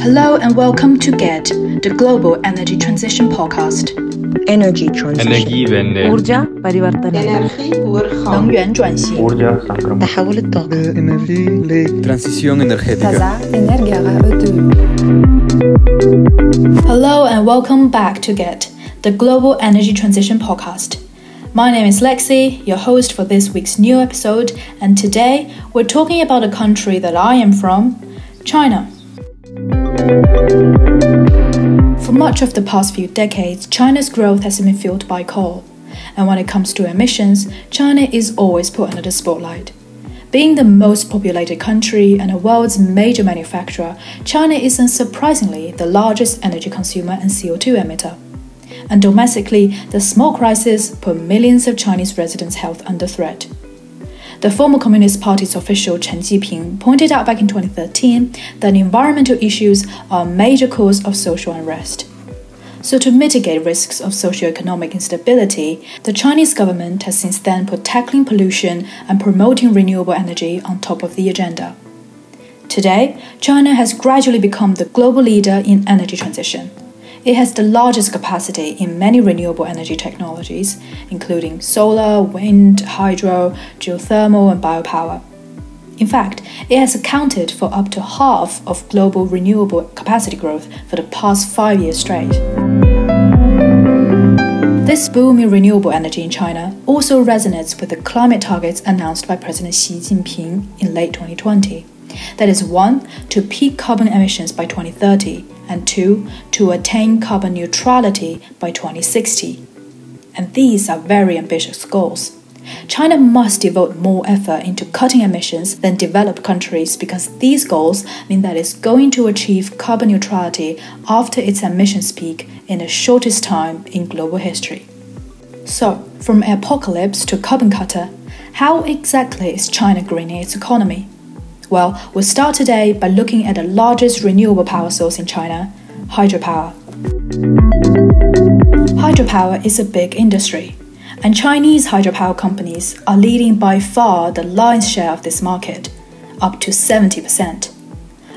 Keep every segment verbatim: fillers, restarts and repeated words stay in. Hello and welcome to GET, the Global Energy Transition Podcast. Energy Transition. Energy Hello and welcome back to GET, the Global Energy Transition Podcast. My name is Lexi, your host for this week's new episode, and today we're talking about a country that I am from, China. For much of the past few decades, China's growth has been fueled by coal, and when it comes to emissions, China is always put under the spotlight. Being the most populated country and the world's major manufacturer, China is unsurprisingly the largest energy consumer and C O two emitter. And domestically, the smog crisis put millions of Chinese residents' health under threat. The former Communist Party's official Chen Jiping pointed out back in twenty thirteen that environmental issues are a major cause of social unrest. So to mitigate risks of socioeconomic instability, the Chinese government has since then put tackling pollution and promoting renewable energy on top of the agenda. Today, China has gradually become the global leader in energy transition. It has the largest capacity in many renewable energy technologies, including solar, wind, hydro, geothermal, and biopower. In fact, it has accounted for up to half of global renewable capacity growth for the past five years straight. This boom in renewable energy in China also resonates with the climate targets announced by President Xi Jinping in late twenty twenty. That is one, to peak carbon emissions by twenty thirty, and two, to attain carbon neutrality by twenty sixty. And these are very ambitious goals. China must devote more effort into cutting emissions than developed countries because these goals mean that it's going to achieve carbon neutrality after its emissions peak in the shortest time in global history. So, from apocalypse to carbon cutter, how exactly is China greening its economy? Well, we'll start today by looking at the largest renewable power source in China, hydropower. Hydropower is a big industry, and Chinese hydropower companies are leading by far the lion's share of this market, up to seventy percent.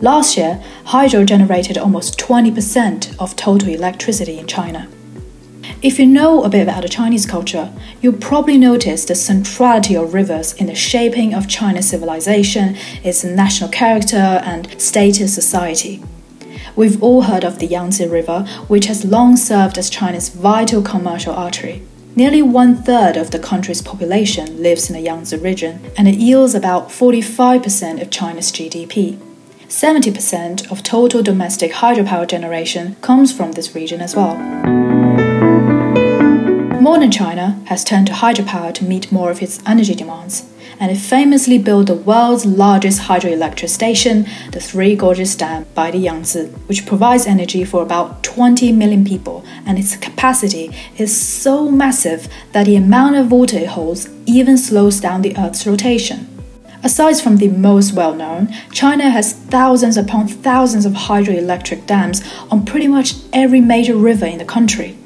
Last year, hydro generated almost twenty percent of total electricity in China. If you know a bit about the Chinese culture, you'll probably notice the centrality of rivers in the shaping of China's civilization, its national character, and status society. We've all heard of the Yangtze River, which has long served as China's vital commercial artery. Nearly one-third of the country's population lives in the Yangtze region, and it yields about forty-five percent of China's G D P. seventy percent of total domestic hydropower generation comes from this region as well. Modern China has turned to hydropower to meet more of its energy demands, and it famously built the world's largest hydroelectric station, the Three Gorges Dam by the Yangtze, which provides energy for about twenty million people, and its capacity is so massive that the amount of water it holds even slows down the Earth's rotation. Aside from the most well-known, China has thousands upon thousands of hydroelectric dams on pretty much every major river in the country.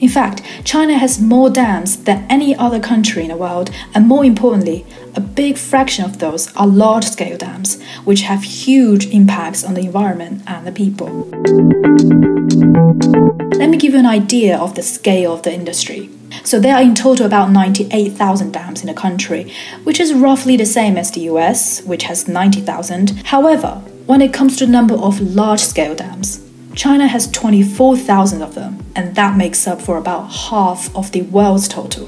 In fact, China has more dams than any other country in the world, and more importantly, a big fraction of those are large-scale dams, which have huge impacts on the environment and the people. Let me give you an idea of the scale of the industry. So there are in total about ninety-eight thousand dams in the country, which is roughly the same as the U S, which has ninety thousand. However, when it comes to the number of large-scale dams, China has twenty-four thousand of them, and that makes up for about half of the world's total.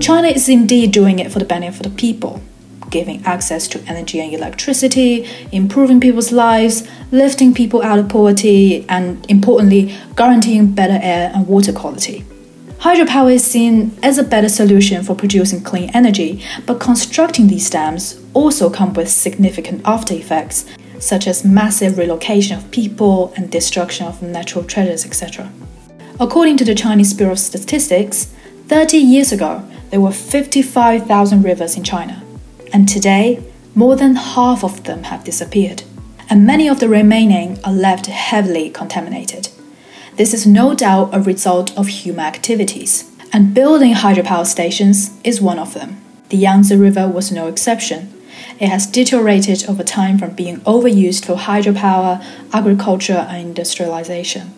China is indeed doing it for the benefit of the people, giving access to energy and electricity, improving people's lives, lifting people out of poverty, and importantly, guaranteeing better air and water quality. Hydropower is seen as a better solution for producing clean energy, but constructing these dams also comes with significant after-effects, such as massive relocation of people and destruction of natural treasures, et cetera. According to the Chinese Bureau of Statistics, thirty years ago, there were fifty-five thousand rivers in China, and today, more than half of them have disappeared, and many of the remaining are left heavily contaminated. This is no doubt a result of human activities, and building hydropower stations is one of them. The Yangtze River was no exception. It has deteriorated over time from being overused for hydropower, agriculture, and industrialization.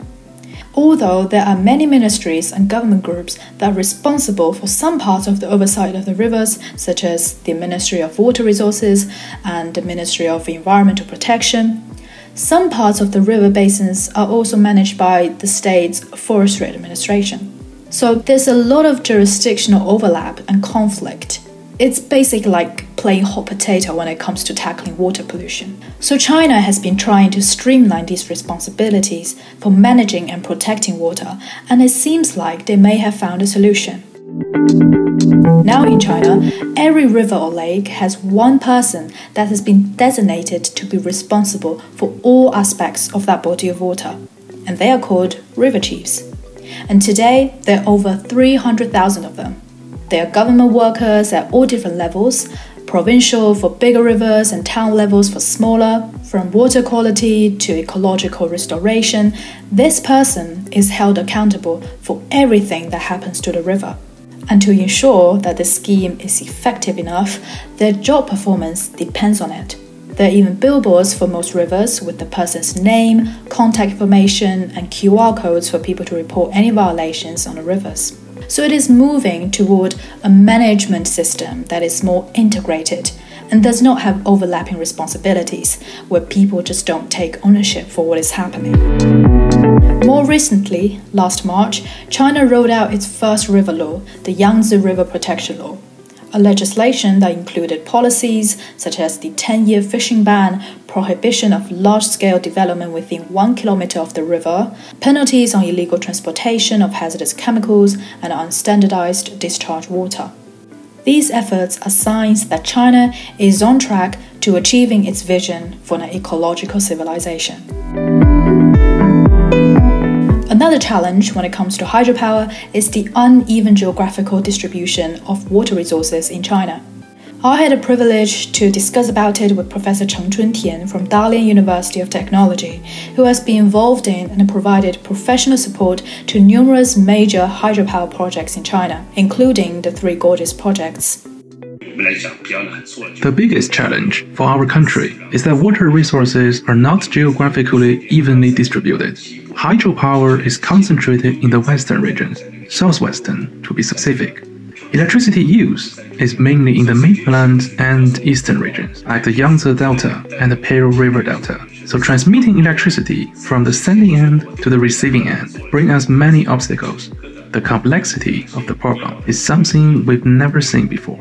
Although there are many ministries and government groups that are responsible for some parts of the oversight of the rivers, such as the Ministry of Water Resources and the Ministry of Environmental Protection, some parts of the river basins are also managed by the state's forestry administration. So there's a lot of jurisdictional overlap and conflict. It's basically like playing hot potato when it comes to tackling water pollution. So China has been trying to streamline these responsibilities for managing and protecting water, and it seems like they may have found a solution. Now in China, every river or lake has one person that has been designated to be responsible for all aspects of that body of water, and they are called river chiefs. And today, there are over three hundred thousand of them. They are government workers at all different levels, provincial for bigger rivers and town levels for smaller, from water quality to ecological restoration. This person is held accountable for everything that happens to the river. And to ensure that the scheme is effective enough, their job performance depends on it. There are even billboards for most rivers with the person's name, contact information, and Q R codes for people to report any violations on the rivers. So it is moving toward a management system that is more integrated and does not have overlapping responsibilities, where people just don't take ownership for what is happening. More recently, last March, China rolled out its first river law, the Yangtze River Protection Law, a legislation that included policies such as the ten-year fishing ban, prohibition of large-scale development within one kilometer of the river, penalties on illegal transportation of hazardous chemicals and unstandardized discharge water. These efforts are signs that China is on track to achieving its vision for an ecological civilization. Another challenge when it comes to hydropower is the uneven geographical distribution of water resources in China. I had the privilege to discuss about it with Professor Cheng Chun-Tian from Dalian University of Technology, who has been involved in and provided professional support to numerous major hydropower projects in China, including the Three Gorges projects. The biggest challenge for our country is that water resources are not geographically evenly distributed. Hydropower is concentrated in the western regions, southwestern to be specific. Electricity use is mainly in the mainland and eastern regions, like the Yangtze Delta and the Pearl River Delta. So transmitting electricity from the sending end to the receiving end brings us many obstacles. The complexity of the problem is something we've never seen before.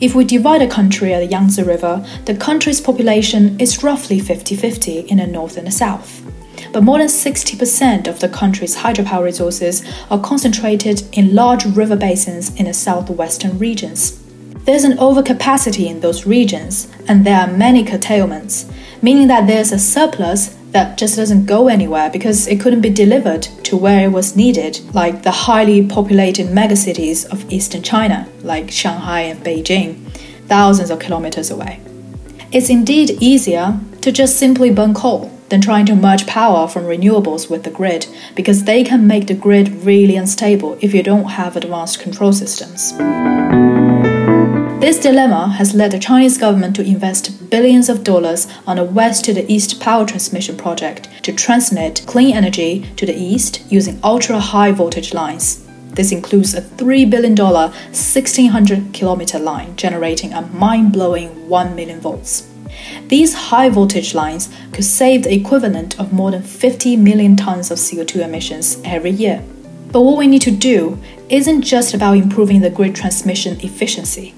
If we divide a country at the Yangtze River, the country's population is roughly fifty-fifty in the north and the south. But more than sixty percent of the country's hydropower resources are concentrated in large river basins in the southwestern regions. There's an overcapacity in those regions, and there are many curtailments, meaning that there's a surplus that just doesn't go anywhere because it couldn't be delivered to where it was needed, like the highly populated megacities of eastern China, like Shanghai and Beijing, thousands of kilometers away. It's indeed easier to just simply burn coal than trying to merge power from renewables with the grid, because they can make the grid really unstable if you don't have advanced control systems. This dilemma has led the Chinese government to invest billions of dollars on a west-to-the-east power transmission project to transmit clean energy to the east using ultra-high voltage lines. This includes a three billion dollars sixteen hundred kilometer line generating a mind-blowing one million volts. These high voltage lines could save the equivalent of more than fifty million tons of C O two emissions every year. But what we need to do isn't just about improving the grid transmission efficiency.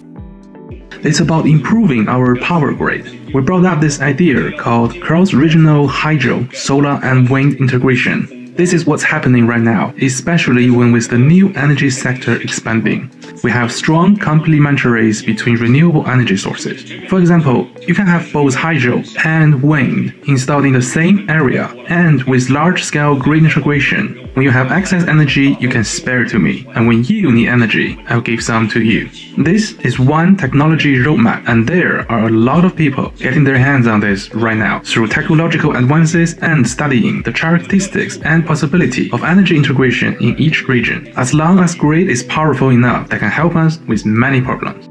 It's about improving our power grid. We brought up this idea called cross-regional hydro, solar and wind integration. This is what's happening right now, especially when with the new energy sector expanding. We have strong complementaries between renewable energy sources. For example, you can have both hydro and wind installed in the same area and with large-scale grid integration. When you have excess energy, you can spare it to me, and when you need energy, I'll give some to you. This is one technology roadmap, and there are a lot of people getting their hands on this right now through technological advances and studying the characteristics and possibility of energy integration in each region, as long as grid is powerful enough that can help us with many problems.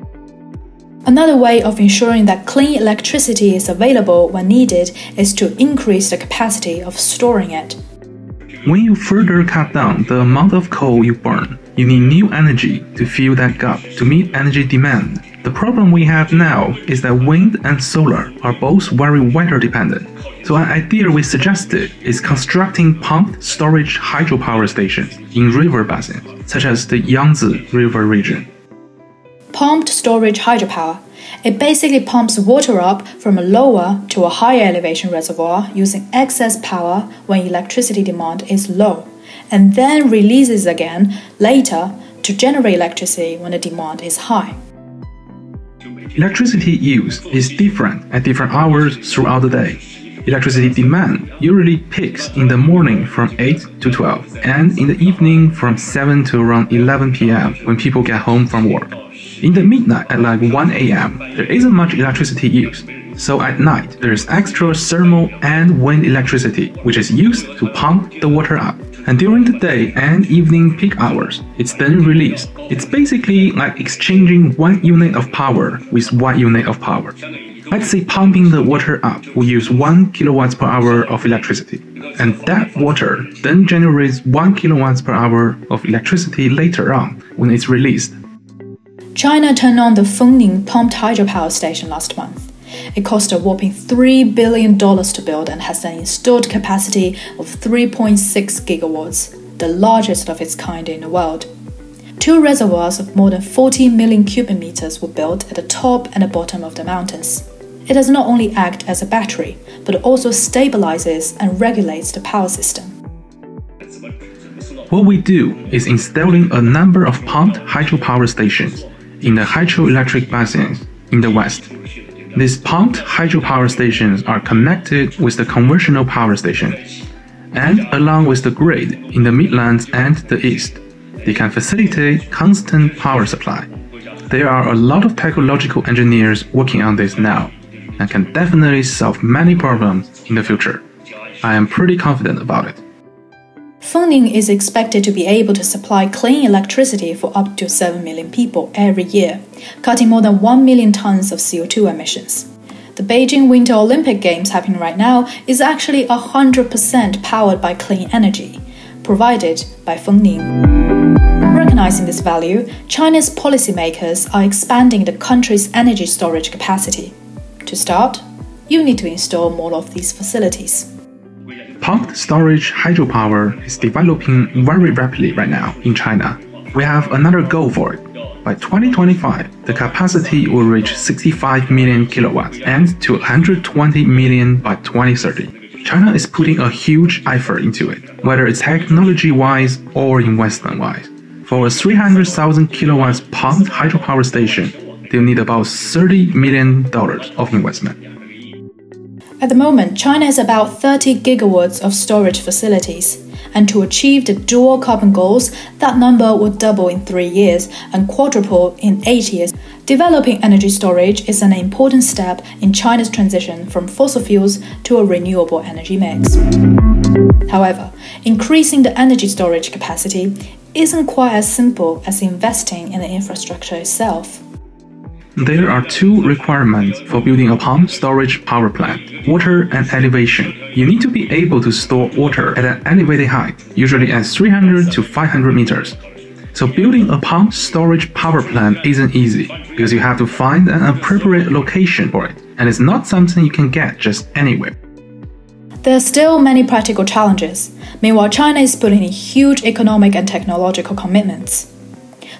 Another way of ensuring that clean electricity is available when needed is to increase the capacity of storing it. When you further cut down the amount of coal you burn, you need new energy to fill that gap to meet energy demand. The problem we have now is that wind and solar are both very weather dependent. So an idea we suggested is constructing pumped storage hydropower stations in river basins, such as the Yangtze River region. Pumped storage hydropower. It basically pumps water up from a lower to a higher elevation reservoir using excess power when electricity demand is low, and then releases again later to generate electricity when the demand is high. Electricity use is different at different hours throughout the day. Electricity demand usually peaks in the morning from eight to twelve and in the evening from seven to around eleven p m when people get home from work. In the midnight at like one a m, there isn't much electricity used, so at night there's extra thermal and wind electricity which is used to pump the water up. And during the day and evening peak hours, it's then released. It's basically like exchanging one unit of power with one unit of power. Let's say pumping the water up will use one kilowatt per hour of electricity, and that water then generates one kilowatt per hour of electricity later on when it's released. China turned on the Fengning pumped hydropower station last month. It cost a whopping three billion dollars to build and has an installed capacity of three point six gigawatts, the largest of its kind in the world. Two reservoirs of more than forty million cubic meters were built at the top and the bottom of the mountains. It does not only act as a battery, but also stabilizes and regulates the power system. What we do is installing a number of pumped hydropower stations in the hydroelectric basins in the west. These pumped hydropower stations are connected with the conventional power stations, and along with the grid in the Midlands and the east, they can facilitate constant power supply. There are a lot of technological engineers working on this now, and can definitely solve many problems in the future. I am pretty confident about it. Fengning is expected to be able to supply clean electricity for up to seven million people every year, cutting more than one million tons of C O two emissions. The Beijing Winter Olympic Games happening right now is actually one hundred percent powered by clean energy, provided by Fengning. Recognizing this value, China's policymakers are expanding the country's energy storage capacity. To start, you need to install more of these facilities. Pumped storage hydropower is developing very rapidly right now in China. We have another goal for it. By twenty twenty-five, the capacity will reach sixty-five million kilowatts and to one hundred twenty million by twenty thirty. China is putting a huge effort into it, whether it's technology-wise or investment-wise. For a three hundred thousand kilowatts pumped hydropower station, they'll need about thirty million dollars of investment. At the moment, China has about thirty gigawatts of storage facilities, and to achieve the dual carbon goals, that number will double in three years and quadruple in eight years. Developing energy storage is an important step in China's transition from fossil fuels to a renewable energy mix. However, increasing the energy storage capacity isn't quite as simple as investing in the infrastructure itself. There are two requirements for building a pumped storage power plant: water and elevation. You need to be able to store water at an elevated height, usually at three hundred to five hundred meters. So building a pumped storage power plant isn't easy, because you have to find an appropriate location for it, and it's not something you can get just anywhere. There are still many practical challenges. Meanwhile, China is putting in huge economic and technological commitments.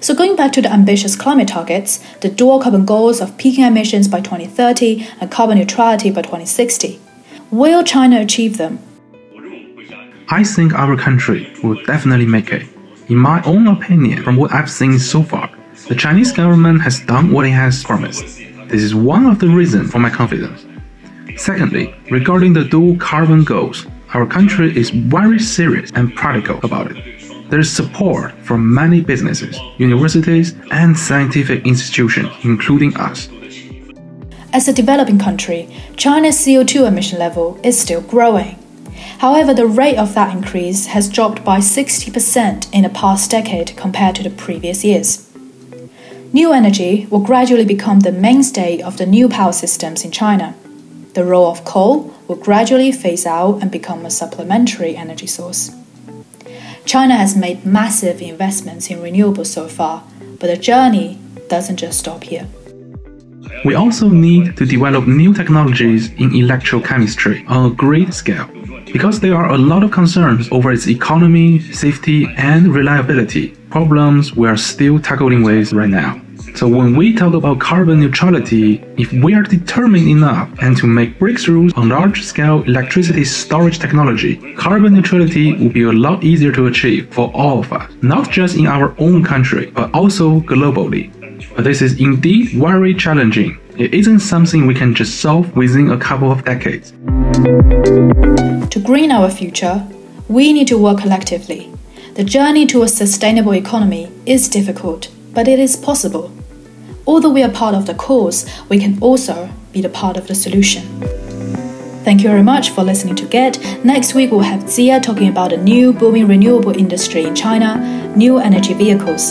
So going back to the ambitious climate targets, the dual carbon goals of peaking emissions by twenty thirty and carbon neutrality by twenty sixty, will China achieve them? I think our country will definitely make it. In my own opinion, from what I've seen so far, the Chinese government has done what it has promised. This is one of the reasons for my confidence. Secondly, regarding the dual carbon goals, our country is very serious and practical about it. There is support from many businesses, universities, and scientific institutions, including us. As a developing country, China's C O two emission level is still growing. However, the rate of that increase has dropped by sixty percent in the past decade compared to the previous years. New energy will gradually become the mainstay of the new power systems in China. The role of coal will gradually phase out and become a supplementary energy source. China has made massive investments in renewables so far, but the journey doesn't just stop here. We also need to develop new technologies in electrochemistry on a great scale, because there are a lot of concerns over its economy, safety, and reliability, problems we are still tackling with right now. So when we talk about carbon neutrality, if we are determined enough and to make breakthroughs on large-scale electricity storage technology, carbon neutrality will be a lot easier to achieve for all of us, not just in our own country, but also globally. But this is indeed very challenging. It isn't something we can just solve within a couple of decades. To green our future, we need to work collectively. The journey to a sustainable economy is difficult, but it is possible. Although we are part of the cause, we can also be the part of the solution. Thank you very much for listening to G E T. Next week we'll have Xia talking about a new booming renewable industry in China, new energy vehicles.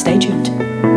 Stay tuned.